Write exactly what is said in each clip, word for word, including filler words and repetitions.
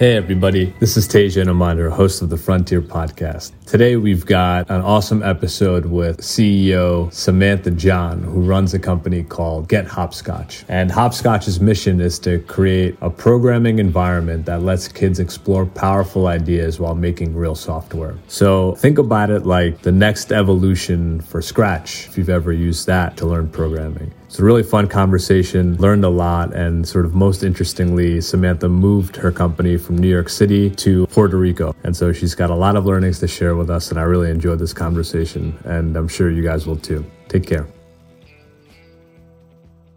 Hey everybody, this is Tej Anamander, host of the Frontier Podcast. Today we've got an awesome episode with C E O Samantha John, who runs a company called Get Hopscotch. And Hopscotch's mission is to create a programming environment that lets kids explore powerful ideas while making real software. So think about it like the next evolution for Scratch, if you've ever used that to learn programming. It's a really fun conversation, learned a lot, and sort of most interestingly, Samantha moved her company from New York City to Puerto Rico. And so she's got a lot of learnings to share with us, and I really enjoyed this conversation, and I'm sure you guys will too. Take care.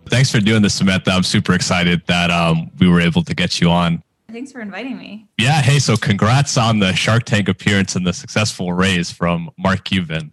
Thanks for doing this, Samantha. I'm super excited that um, we were able to get you on. Thanks for inviting me. Yeah, hey, so congrats on the Shark Tank appearance and the successful raise from Mark Cuban.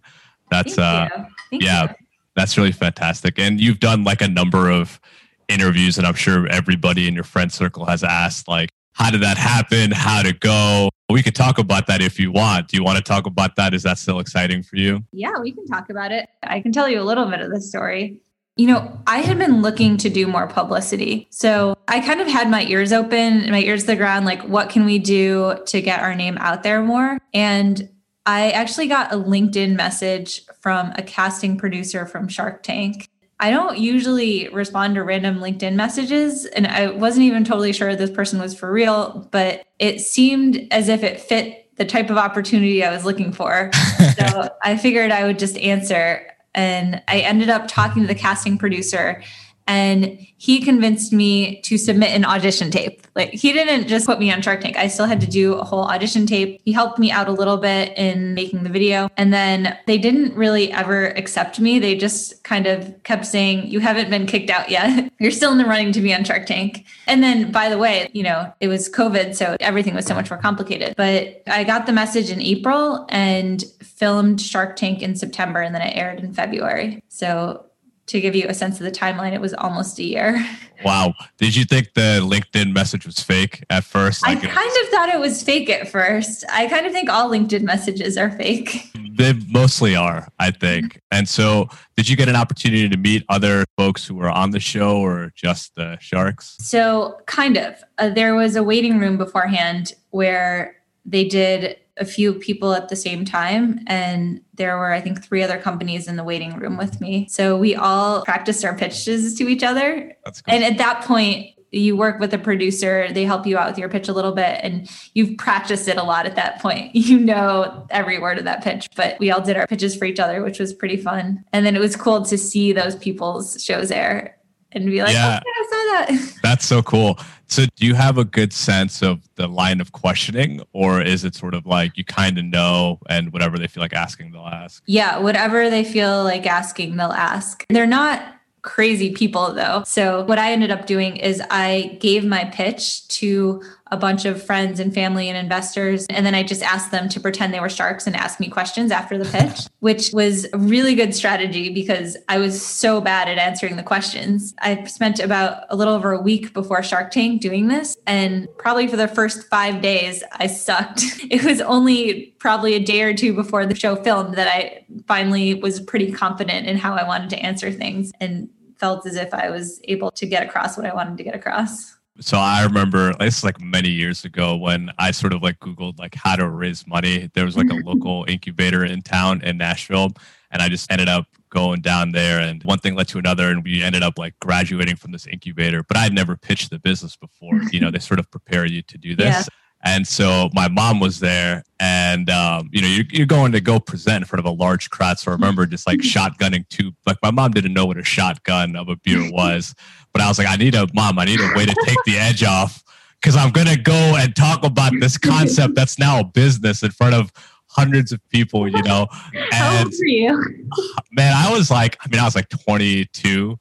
That's Thank uh, you. Thank yeah. You. That's really fantastic. And you've done like a number of interviews, and I'm sure everybody in your friend circle has asked, like, how did that happen? How'd it go? We could talk about that if you want. Do you want to talk about that? Is that still exciting for you? Yeah, we can talk about it. I can tell you a little bit of the story. You know, I had been looking to do more publicity. So I kind of had my ears open, my ears to the ground, like, what can we do to get our name out there more? And I actually got a LinkedIn message from a casting producer from Shark Tank. I don't usually respond to random LinkedIn messages, and I wasn't even totally sure this person was for real, but it seemed as if it fit the type of opportunity I was looking for. So I figured I would just answer, and I ended up talking to the casting producer, and he convinced me to submit an audition tape. Like, he didn't just put me on Shark Tank. I still had to do a whole audition tape. He helped me out a little bit in making the video. And then they didn't really ever accept me. They just kind of kept saying, you haven't been kicked out yet. You're still in the running to be on Shark Tank. And then, by the way, you know, it was COVID, so everything was so much more complicated. But I got the message in April and filmed Shark Tank in September, and then it aired in February. So to give you a sense of the timeline, it was almost a year. Wow. Did you think the LinkedIn message was fake at first? Like, I kind was... of thought it was fake at first. I kind of think all LinkedIn messages are fake. They mostly are, I think. Mm-hmm. And so did you get an opportunity to meet other folks who were on the show, or just the Sharks? So kind of. Uh, there was a waiting room beforehand where they did a few people at the same time. And there were, I think, three other companies in the waiting room with me. So we all practiced our pitches to each other. That's cool. And at that point, you work with a producer, they help you out with your pitch a little bit, and you've practiced it a lot at that point. You know every word of that pitch, but we all did our pitches for each other, which was pretty fun. And then it was cool to see those people's shows air and be like, yeah. Oh, yeah, I saw that. That's so cool. So do you have a good sense of the line of questioning, or is it sort of like you kind of know, and whatever they feel like asking, they'll ask? Yeah, whatever they feel like asking, they'll ask. They're not crazy people, though. So what I ended up doing is I gave my pitch to a bunch of friends and family and investors, and then I just asked them to pretend they were sharks and ask me questions after the pitch, which was a really good strategy because I was so bad at answering the questions. I spent about a little over a week before Shark Tank doing this, and probably for the first five days, I sucked. It was only probably a day or two before the show filmed that I finally was pretty confident in how I wanted to answer things and felt as if I was able to get across what I wanted to get across. So I remember, this is like many years ago, when I sort of like Googled like how to raise money. There was like a local incubator in town in Nashville, and I just ended up going down there, and one thing led to another, and we ended up like graduating from this incubator. But I had never pitched the business before. You know, they sort of prepare you to do this. Yeah. And so my mom was there, and, um, you know, you're, you're going to go present in front of a large crowd. So I remember just like shotgunning two, like my mom didn't know what a shotgun of a beer was, but I was like, I need a mom, I need a way to take the edge off, because I'm going to go and talk about this concept that's now a business in front of hundreds of people, you know. And, how old were you? Man, I was like, I mean, I was like twenty-two.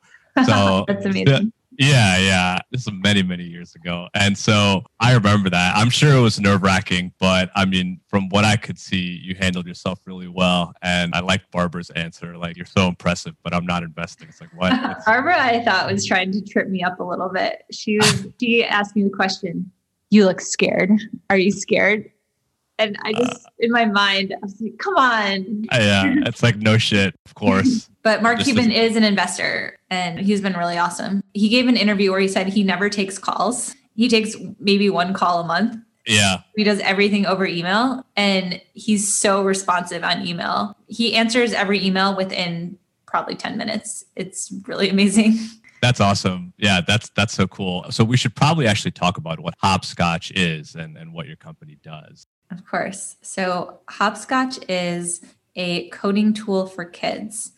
So that's amazing. Yeah, yeah. This is many, many years ago. And so I remember that. I'm sure it was nerve-wracking, but I mean, from what I could see, you handled yourself really well. And I liked Barbara's answer. Like, you're so impressive, but I'm not investing. It's like, what? It's- Barbara, I thought, was trying to trip me up a little bit. She was, she asked me the question, you look scared. Are you scared? And I just, uh, in my mind, I was like, come on. Yeah, it's like, no shit, of course. But Mark Cuban is an investor, and he's been really awesome. He gave an interview where he said he never takes calls. He takes maybe one call a month. Yeah. He does everything over email, and he's so responsive on email. He answers every email within probably ten minutes. It's really amazing. That's awesome. Yeah, that's that's so cool. So we should probably actually talk about what Hopscotch is and, and what your company does. Of course. So Hopscotch is a coding tool for kids.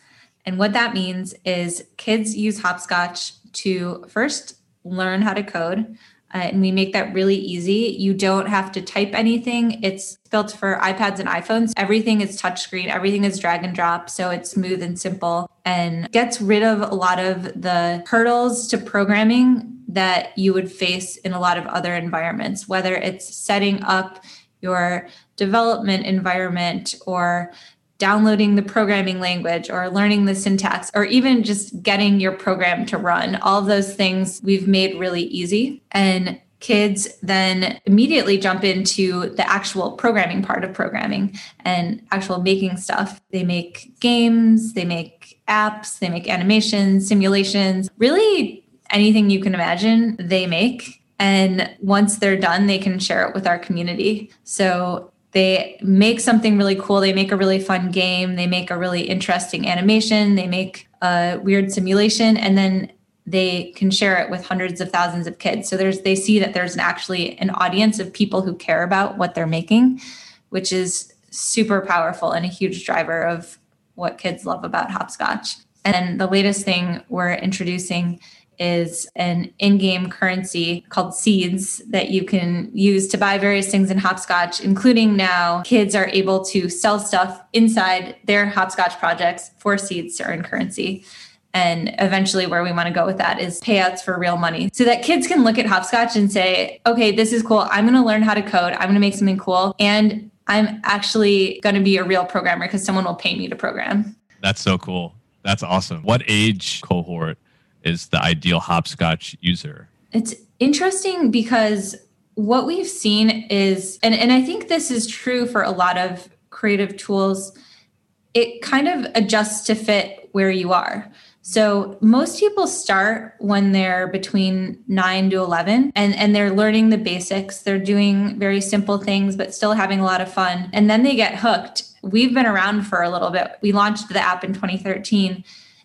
And what that means is kids use Hopscotch to first learn how to code. Uh, and we make that really easy. You don't have to type anything. It's built for iPads and iPhones. Everything is touchscreen. Everything is drag and drop. So it's smooth and simple and gets rid of a lot of the hurdles to programming that you would face in a lot of other environments, whether it's setting up your development environment or downloading the programming language or learning the syntax, or even just getting your program to run. All of those things we've made really easy. And kids then immediately jump into the actual programming part of programming and actual making stuff. They make games, they make apps, they make animations, simulations, really anything you can imagine they make. And once they're done, they can share it with our community. So they make something really cool. They make a really fun game. They make a really interesting animation. They make a weird simulation, and then they can share it with hundreds of thousands of kids. So there's they see that there's an, actually an audience of people who care about what they're making, which is super powerful and a huge driver of what kids love about Hopscotch. And the latest thing we're introducing is an in-game currency called seeds that you can use to buy various things in Hopscotch, including now kids are able to sell stuff inside their Hopscotch projects for seeds to earn currency. And eventually where we want to go with that is payouts for real money so that kids can look at Hopscotch and say, okay, this is cool. I'm going to learn how to code. I'm going to make something cool. And I'm actually going to be a real programmer because someone will pay me to program. That's so cool. That's awesome. What age cohort is the ideal Hopscotch user? It's interesting because what we've seen is, and, and I think this is true for a lot of creative tools, it kind of adjusts to fit where you are. So most people start when they're between nine to eleven and, and they're learning the basics. They're doing very simple things, but still having a lot of fun. And then they get hooked. We've been around for a little bit. We launched the app in twenty thirteen.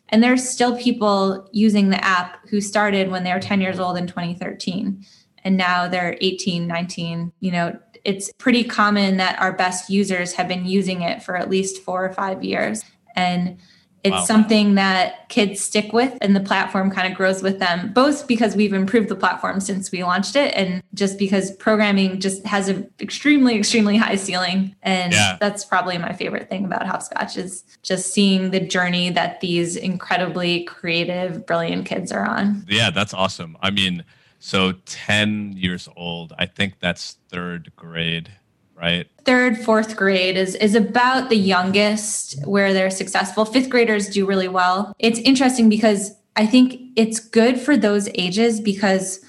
And there's still people using the app who started when they were ten years old in twenty thirteen, and now they're eighteen, nineteen. You know, it's pretty common that our best users have been using it for at least four or five years. And it's wow. something that kids stick with, and the platform kind of grows with them, both because we've improved the platform since we launched it and just because programming just has an extremely, extremely high ceiling. And yeah. that's probably my favorite thing about Hopscotch is just seeing the journey that these incredibly creative, brilliant kids are on. Yeah, that's awesome. I mean, so ten years old, I think that's third grade. Right. Third, fourth grade is, is about the youngest where they're successful. Fifth graders do really well. It's interesting because I think it's good for those ages because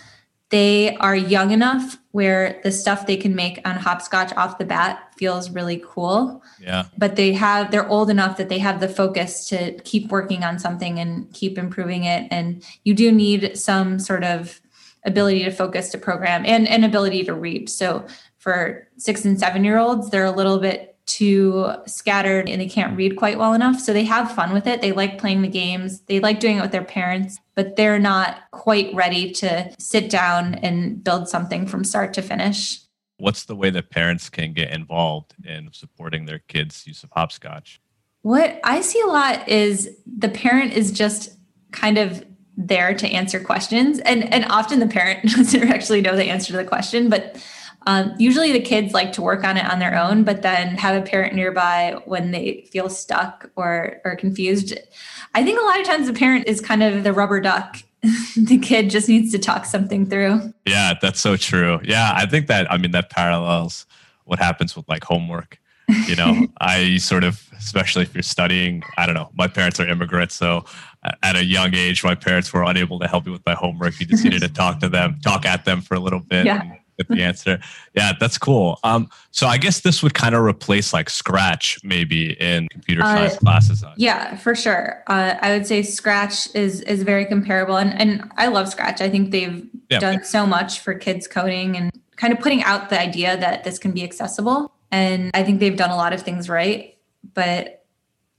they are young enough where the stuff they can make on Hopscotch off the bat feels really cool. Yeah. But they have, they're old enough that they have the focus to keep working on something and keep improving it. And you do need some sort of ability to focus to program and an ability to read. So for six and seven-year-olds, they're a little bit too scattered and they can't read quite well enough. So they have fun with it. They like playing the games. They like doing it with their parents, but they're not quite ready to sit down and build something from start to finish. What's the way that parents can get involved in supporting their kids' use of Hopscotch? What I see a lot is the parent is just kind of there to answer questions. And, and often the parent doesn't actually know the answer to the question, but Um, usually the kids like to work on it on their own, but then have a parent nearby when they feel stuck or, or confused. I think a lot of times the parent is kind of the rubber duck. The kid just needs to talk something through. Yeah, that's so true. Yeah, I think that, I mean, that parallels what happens with like homework. You know, I sort of, especially if you're studying, I don't know, my parents are immigrants. So at a young age, my parents were unable to help me with my homework. You just needed to talk to them, talk at them for a little bit. Yeah. And, get the answer. Yeah, that's cool. Um, so I guess this would kind of replace like Scratch maybe in computer science uh, classes. Yeah, for sure. Uh, I would say Scratch is is very comparable. And, and I love Scratch. I think they've yeah. done so much for kids coding and kind of putting out the idea that this can be accessible. And I think they've done a lot of things right. But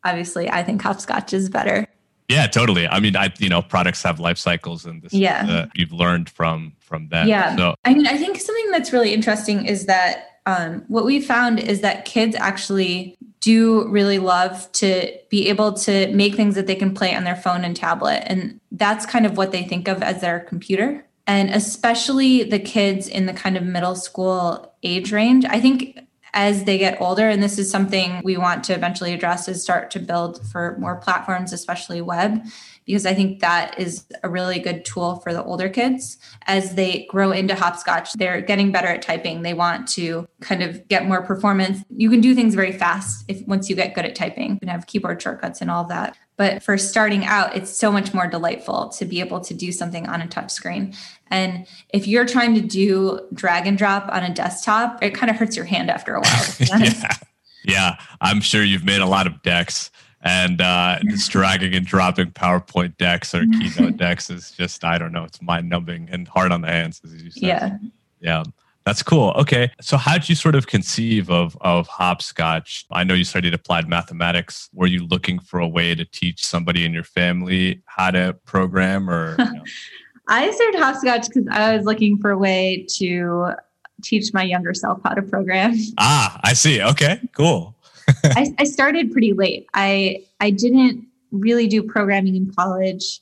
obviously, I think Hopscotch is better. Yeah, totally. I mean, I you know, products have life cycles, and this yeah. is, uh, you've learned from from that. Yeah, so. I mean, I think something that's really interesting is that um, what we found is that kids actually do really love to be able to make things that they can play on their phone and tablet, and that's kind of what they think of as their computer. And especially the kids in the kind of middle school age range, I think. As they get older, and this is something we want to eventually address, is start to build for more platforms, especially web, because I think that is a really good tool for the older kids. As they grow into Hopscotch, they're getting better at typing. They want to kind of get more performance. You can do things very fast if once you get good at typing. You can have keyboard shortcuts and all that. But for starting out, it's so much more delightful to be able to do something on a touch screen. And if you're trying to do drag and drop on a desktop, it kind of hurts your hand after a while. yeah. yeah, I'm sure you've made a lot of decks, and uh, just dragging and dropping PowerPoint decks or Keynote decks is just, I don't know, it's mind numbing and hard on the hands, as you said. Yeah. Yeah. That's cool. Okay. So how did you sort of conceive of, of Hopscotch? I know you studied applied mathematics. Were you looking for a way to teach somebody in your family how to program or? You know? I started Hopscotch because I was looking for a way to teach my younger self how to program. Ah, I see. Okay, cool. I, I started pretty late. I I didn't really do programming in college.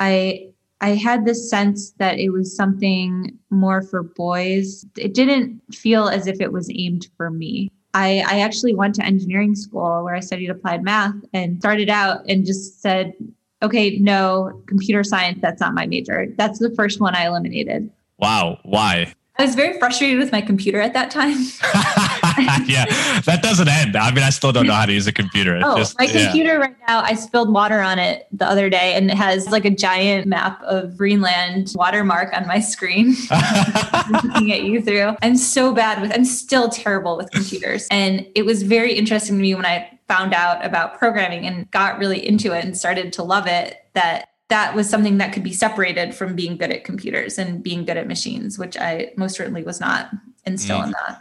I I had this sense that it was something more for boys. It didn't feel as if it was aimed for me. I, I actually went to engineering school where I studied applied math and started out and just said, okay, no, computer science, that's not my major. That's the first one I eliminated. Wow. Why? I was very frustrated with my computer at that time. yeah, that doesn't end. I mean, I still don't know how to use a computer. It's oh, just, my yeah. computer right now, I spilled water on it the other day, and it has like a giant map of Greenland watermark on my screen. I'm looking at you through. I'm so bad with, I'm still terrible with computers. And it was very interesting to me when I found out about programming and got really into it and started to love it, that that was something that could be separated from being good at computers and being good at machines, which I most certainly was not and still mm. am not.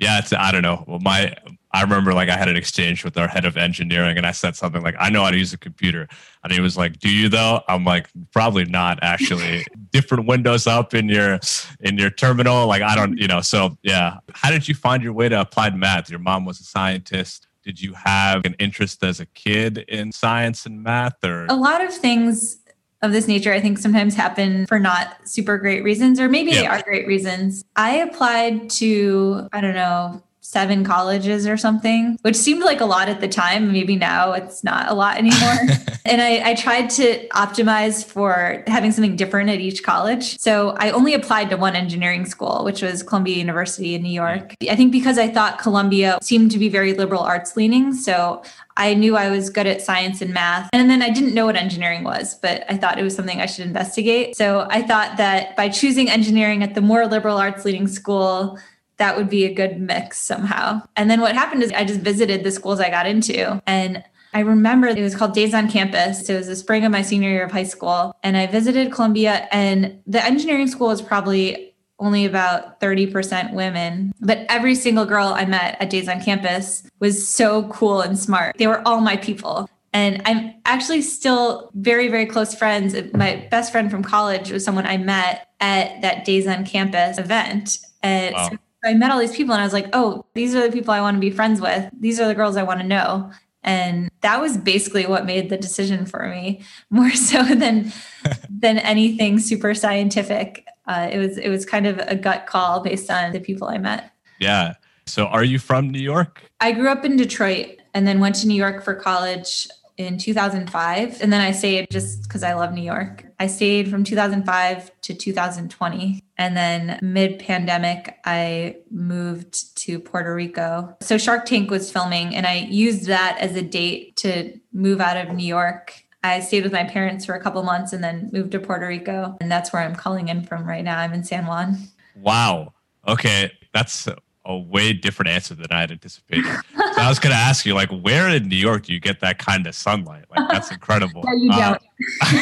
Yeah, it's, I don't know. Well, my I remember like I had an exchange with our head of engineering, and I said something like, I know how to use a computer. And he was like, do you though? I'm like, probably not actually. Different windows up in your in your terminal. Like, I don't, you know, so yeah. How did you find your way to applied math? Your mom was a scientist. Did you have an interest as a kid in science and math? Or a lot of things of this nature, I think, sometimes happen for not super great reasons, or maybe yeah. they are great reasons. I applied to, I don't know, seven colleges or something, which seemed like a lot at the time. Maybe now it's not a lot anymore. And I, I tried to optimize for having something different at each college. So I only applied to one engineering school, which was Columbia University in New York. I think because I thought Columbia seemed to be very liberal arts leaning. So I knew I was good at science and math. And then I didn't know what engineering was, but I thought it was something I should investigate. So I thought that by choosing engineering at the more liberal arts leading school, that would be a good mix somehow. And then what happened is I just visited the schools I got into. And I remember it was called Days on Campus. It was the spring of my senior year of high school. And I visited Columbia, and the engineering school was probably only about thirty percent women. But every single girl I met at Days on Campus was so cool and smart. They were all my people. And I'm actually still very, very close friends. My best friend from college was someone I met at that Days on Campus event. And wow. so I met all these people, and I was like, oh, these are the people I want to be friends with. These are the girls I want to know. And that was basically what made the decision for me, more so than than anything super scientific. Uh, it was it was kind of a gut call based on the people I met. Yeah. So are you from New York? I grew up in Detroit and then went to New York for college in two thousand five. And then I stayed just because I love New York. I stayed from two thousand five to two thousand twenty. And then mid-pandemic, I moved to Puerto Rico. So Shark Tank was filming, and I used that as a date to move out of New York. I stayed with my parents for a couple months and then moved to Puerto Rico. And that's where I'm calling in from right now. I'm in San Juan. Wow. Okay, that's a way different answer than I had anticipated. So I was going to ask you, like, where in New York do you get that kind of sunlight? Like, that's incredible. No, you don't. Um,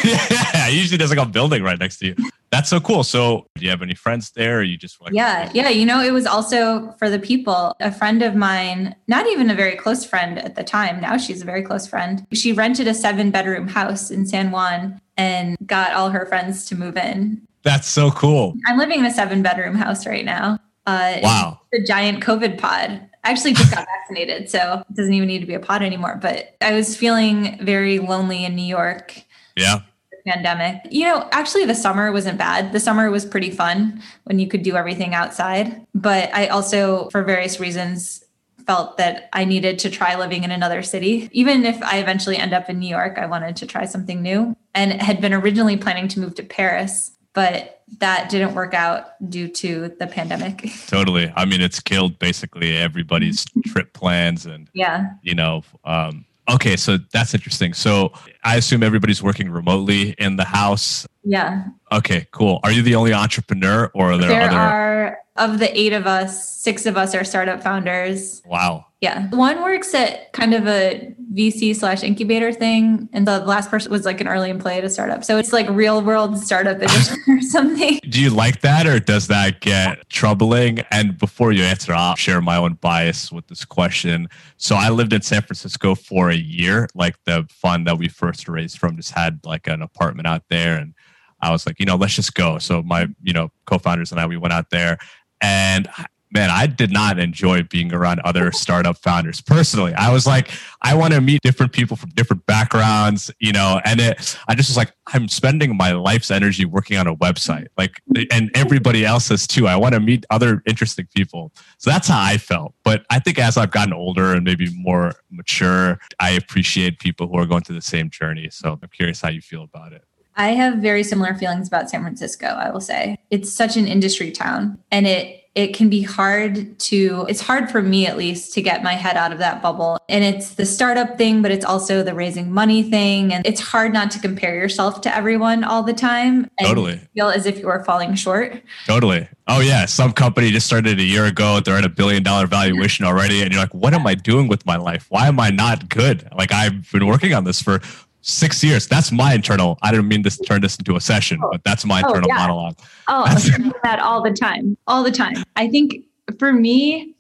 yeah, usually there's like a building right next to you. That's so cool. So do you have any friends there? Or you just like, yeah, yeah. You know, it was also for the people. A friend of mine, not even a very close friend at the time. Now she's a very close friend. She rented a seven bedroom house in San Juan and got all her friends to move in. That's so cool. I'm living in a seven bedroom house right now. Uh, wow. The giant COVID pod. I actually just got vaccinated, so it doesn't even need to be a pod anymore. But I was feeling very lonely in New York. Yeah. Pandemic. You know, actually the summer wasn't bad. The summer was pretty fun when you could do everything outside. But I also, for various reasons, felt that I needed to try living in another city. Even if I eventually end up in New York, I wanted to try something new and had been originally planning to move to Paris. But that didn't work out due to the pandemic. Totally. I mean, it's killed basically everybody's trip plans and, yeah, you know, um, okay. So that's interesting. So I assume everybody's working remotely in the house. Yeah. Okay, cool. Are you the only entrepreneur or are there, there other? There are, of the eight of us, six of us are startup founders. Wow. Yeah. One works at kind of a V C slash incubator thing. And the last person was like an early employee at a startup. So it's like real world startup edition or something. Do you like that or does that get troubling? And before you answer, I'll share my own bias with this question. So I lived in San Francisco for a year. Like the fund that we first raised from just had like an apartment out there. And I was like, you know, let's just go. So my, you know, co-founders and I, we went out there and man, I did not enjoy being around other startup founders personally. I was like, I want to meet different people from different backgrounds, you know, and it, I just was like, I'm spending my life's energy working on a website, like, and everybody else is too. I want to meet other interesting people. So that's how I felt. But I think as I've gotten older and maybe more mature, I appreciate people who are going through the same journey. So I'm curious how you feel about it. I have very similar feelings about San Francisco, I will say. It's such an industry town and it it can be hard to, it's hard for me at least to get my head out of that bubble. And it's the startup thing, but it's also the raising money thing. And it's hard not to compare yourself to everyone all the time. And totally. Feel as if you are falling short. Totally. Oh yeah. Some company just started a year ago. They're at a billion dollar valuation already. And you're like, what am I doing with my life? Why am I not good? Like I've been working on this for Six years. That's my internal. I didn't mean to turn this into a session, but that's my internal oh, yeah. monologue. Oh, I do that all the time, all the time. I think for me,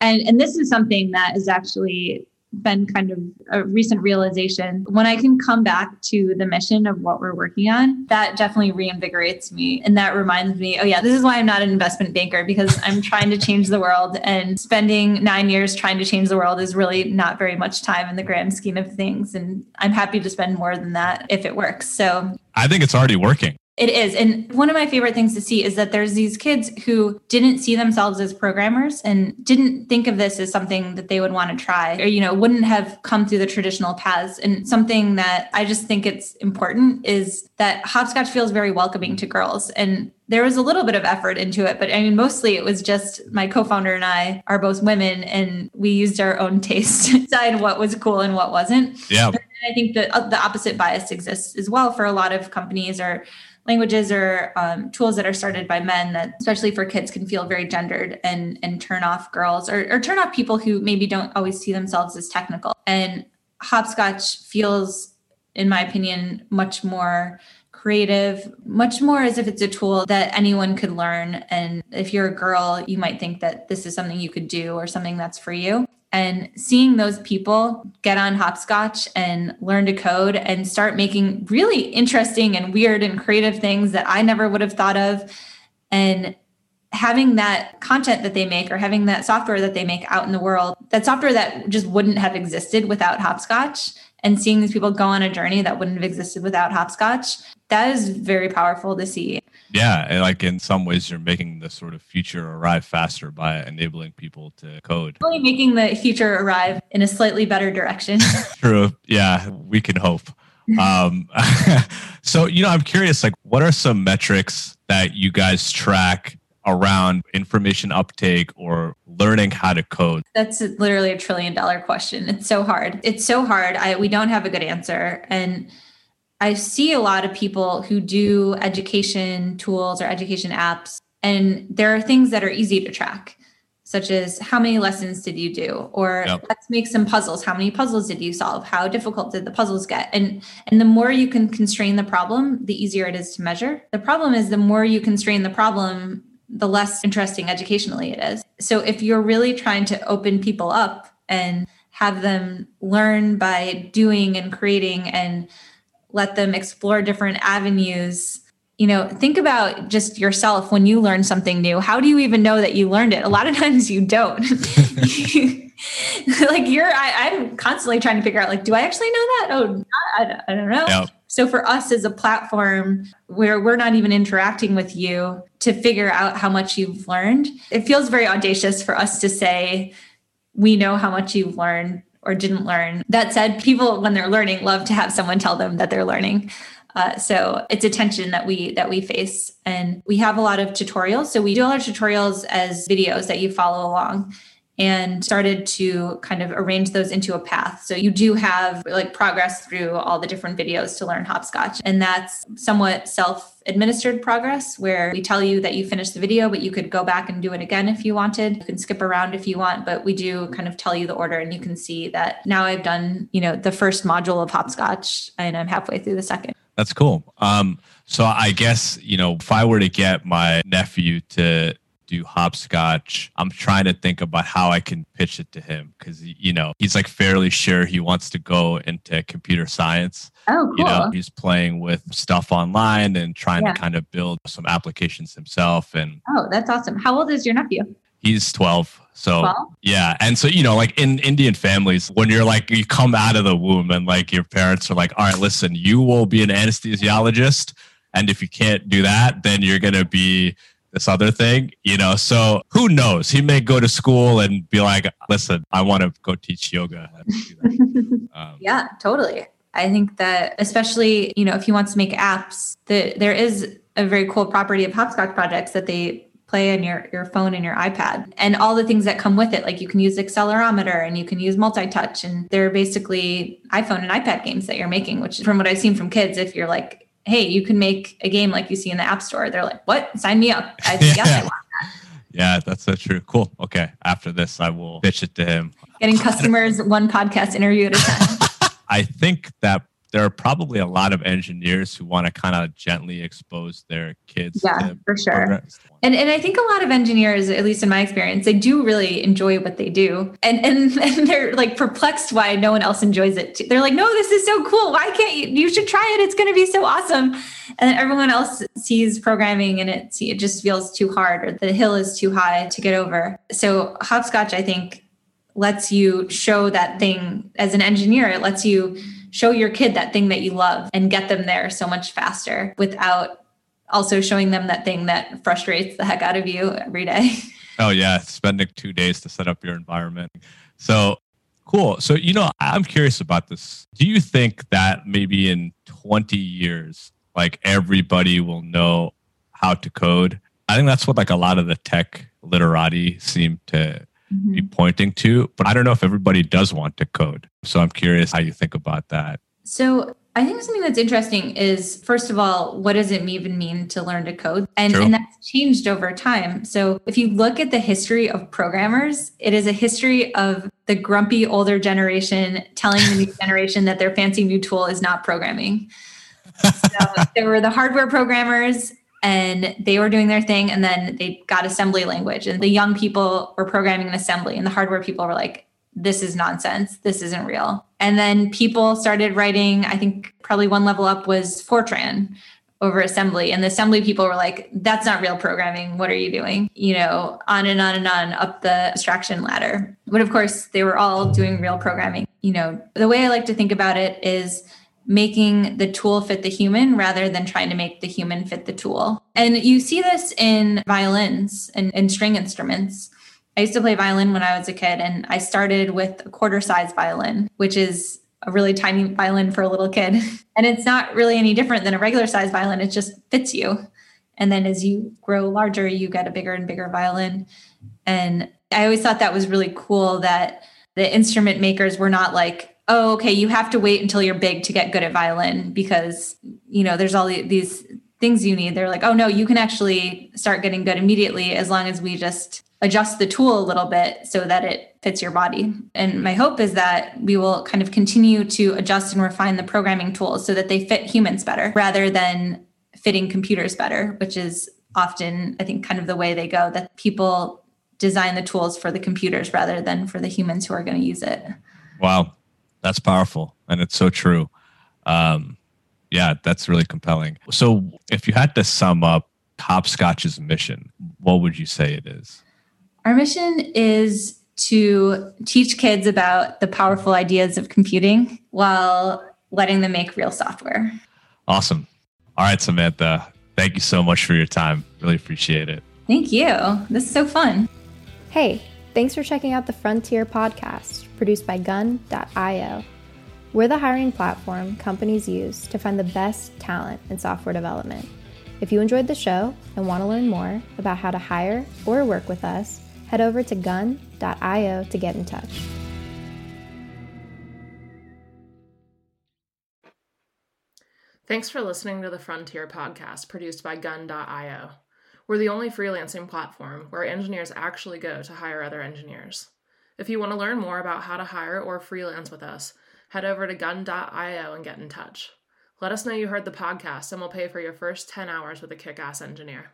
and, and this is something that has actually been kind of a recent realization. When I can come back to the mission of what we're working on, that definitely reinvigorates me. And that reminds me, oh yeah, this is why I'm not an investment banker because I'm trying to change the world and spending nine years trying to change the world is really not very much time in the grand scheme of things. And I'm happy to spend more than that if it works. So I think it's already working. It is. And one of my favorite things to see is that there's these kids who didn't see themselves as programmers and didn't think of this as something that they would want to try or, you know, wouldn't have come through the traditional paths. And something that I just think it's important is that Hopscotch feels very welcoming to girls. And there was a little bit of effort into it, but I mean, mostly it was just my co-founder and I are both women and we used our own taste to decide what was cool and what wasn't. Yeah. But I think that the opposite bias exists as well for a lot of companies or languages or um, tools that are started by men that, especially for kids, can feel very gendered and and turn off girls or, or turn off people who maybe don't always see themselves as technical. And Hopscotch feels, in my opinion, much more creative, much more as if it's a tool that anyone could learn. And if you're a girl, you might think that this is something you could do or something that's for you. And seeing those people get on Hopscotch and learn to code and start making really interesting and weird and creative things that I never would have thought of. And having that content that they make or having that software that they make out in the world, that software that just wouldn't have existed without Hopscotch, and seeing these people go on a journey that wouldn't have existed without Hopscotch, that is very powerful to see. Yeah. And like in some ways, you're making the sort of future arrive faster by enabling people to code. Only making the future arrive in a slightly better direction. True. Yeah. We can hope. Um, so, you know, I'm curious, like, what are some metrics that you guys track around information uptake or learning how to code? That's literally a trillion dollar question. It's so hard. It's so hard. I, we don't have a good answer. And I see a lot of people who do education tools or education apps And there are things that are easy to track, such as how many lessons did you do? Or yep. let's make some puzzles. How many puzzles did you solve? How difficult did the puzzles get? And, and the more you can constrain the problem, the easier it is to measure. The problem is the more you constrain the problem, the less interesting educationally it is. So if you're really trying to open people up and have them learn by doing and creating and let them explore different avenues, you know, think about just yourself when you learn something new. How do you even know that you learned it? A lot of times you don't. like you're, I, I'm constantly trying to figure out, like, do I actually know that? Oh, I, I don't know. No. So for us as a platform where we're not even interacting with you to figure out how much you've learned, it feels very audacious for us to say, we know how much you've learned or didn't learn. That said, people, when they're learning, love to have someone tell them that they're learning. Uh, so it's a tension that we that we face. And we have a lot of tutorials. So we do all our tutorials as videos that you follow along, and started to kind of arrange those into a path. So you do have like progress through all the different videos to learn hopscotch. And that's somewhat self-administered progress, where we tell you that you finished the video, but you could go back and do it again if you wanted. You can skip around if you want, but we do kind of tell you the order, and you can see that now I've done, you know, the first module of hopscotch and I'm halfway through the second. That's cool. Um, so I guess, you know, if I were to get my nephew to do hopscotch, I'm trying to think about how I can pitch it to him, because, you know, he's like fairly sure he wants to go into computer science. Oh, cool. You know, he's playing with stuff online and trying yeah. to kind of build some applications himself. And oh, that's awesome. How old is your nephew? He's twelve. So twelve? Yeah. And so, you know, like in Indian families, when you're like, you come out of the womb and like your parents are like, all right, listen, you will be an anesthesiologist. And if you can't do that, then you're going to be this other thing, you know, so who knows? He may go to school and be like, listen, I want to go teach yoga. um, yeah, totally. I think that especially, you know, if he wants to make apps, the, there is a very cool property of Hopscotch projects that they play on your, your phone and your iPad, and all the things that come with it. Like you can use accelerometer and you can use multi-touch, and they're basically iPhone and iPad games that you're making, which from what I've seen from kids, if you're like, hey, you can make a game like you see in the App Store, they're like, what? Sign me up. I think, yeah. Yes, I want that. Yeah, that's so true. Cool. Okay. After this, I will pitch it to him. Getting customers one podcast interview at a time. I think that there are probably a lot of engineers who want to kind of gently expose their kids. Yeah, to for sure. Programs. And and I think a lot of engineers, at least in my experience, they do really enjoy what they do. And and, and they're like perplexed why no one else enjoys it. They're like, no, this is so cool. Why can't you? You should try it. It's going to be so awesome. And then everyone else sees programming and it, it just feels too hard, or the hill is too high to get over. So hopscotch, I think, lets you show that thing as an engineer. It lets you show your kid that thing that you love and get them there so much faster without also showing them that thing that frustrates the heck out of you every day. Oh yeah. Spending two days to set up your environment. So cool. So, you know, I'm curious about this. Do you think that maybe in twenty years, like everybody will know how to code? I think that's what like a lot of the tech literati seem to Mm-hmm. be pointing to, but I don't know if everybody does want to code. So I'm curious how you think about that. So I think something that's interesting is, first of all, what does it even mean to learn to code? And, and that's changed over time. So if you look at the history of programmers, it is a history of the grumpy older generation telling the new generation that their fancy new tool is not programming. So there were the hardware programmers, and they were doing their thing, and then they got assembly language, and the young people were programming in assembly, and the hardware people were like, this is nonsense. This isn't real. And then people started writing, I think probably one level up was Fortran over assembly. And the assembly people were like, that's not real programming. What are you doing? You know, on and on and on up the abstraction ladder. But of course, they were all doing real programming. You know, the way I like to think about it is making the tool fit the human rather than trying to make the human fit the tool. And you see this in violins and, and string instruments. I used to play violin when I was a kid, and I started with a quarter-size violin, which is a really tiny violin for a little kid. And it's not really any different than a regular-size violin. It just fits you. And then as you grow larger, you get a bigger and bigger violin. And I always thought that was really cool that the instrument makers were not like, oh, okay, you have to wait until you're big to get good at violin, because, you know, there's all these things you need, they're like, oh no, you can actually start getting good immediately as long as we just adjust the tool a little bit so that it fits your body. And my hope is that we will kind of continue to adjust and refine the programming tools so that they fit humans better rather than fitting computers better, which is often, I think, kind of the way they go, that people design the tools for the computers rather than for the humans who are going to use it. Wow. That's powerful. And it's so true. Um, yeah, that's really compelling. So if you had to sum up Hopscotch's mission, what would you say it is? Our mission is to teach kids about the powerful ideas of computing while letting them make real software. Awesome. All right, Samantha, thank you so much for your time. Really appreciate it. Thank you. This is so fun. Hey, thanks for checking out the Frontier podcast produced by gun dot io. We're the hiring platform companies use to find the best talent in software development. If you enjoyed the show and want to learn more about how to hire or work with us, head over to gun dot io to get in touch. Thanks for listening to the Frontier podcast produced by gun dot io. We're the only freelancing platform where engineers actually go to hire other engineers. If you want to learn more about how to hire or freelance with us, head over to gun dot io and get in touch. Let us know you heard the podcast and we'll pay for your first ten hours with a kick-ass engineer.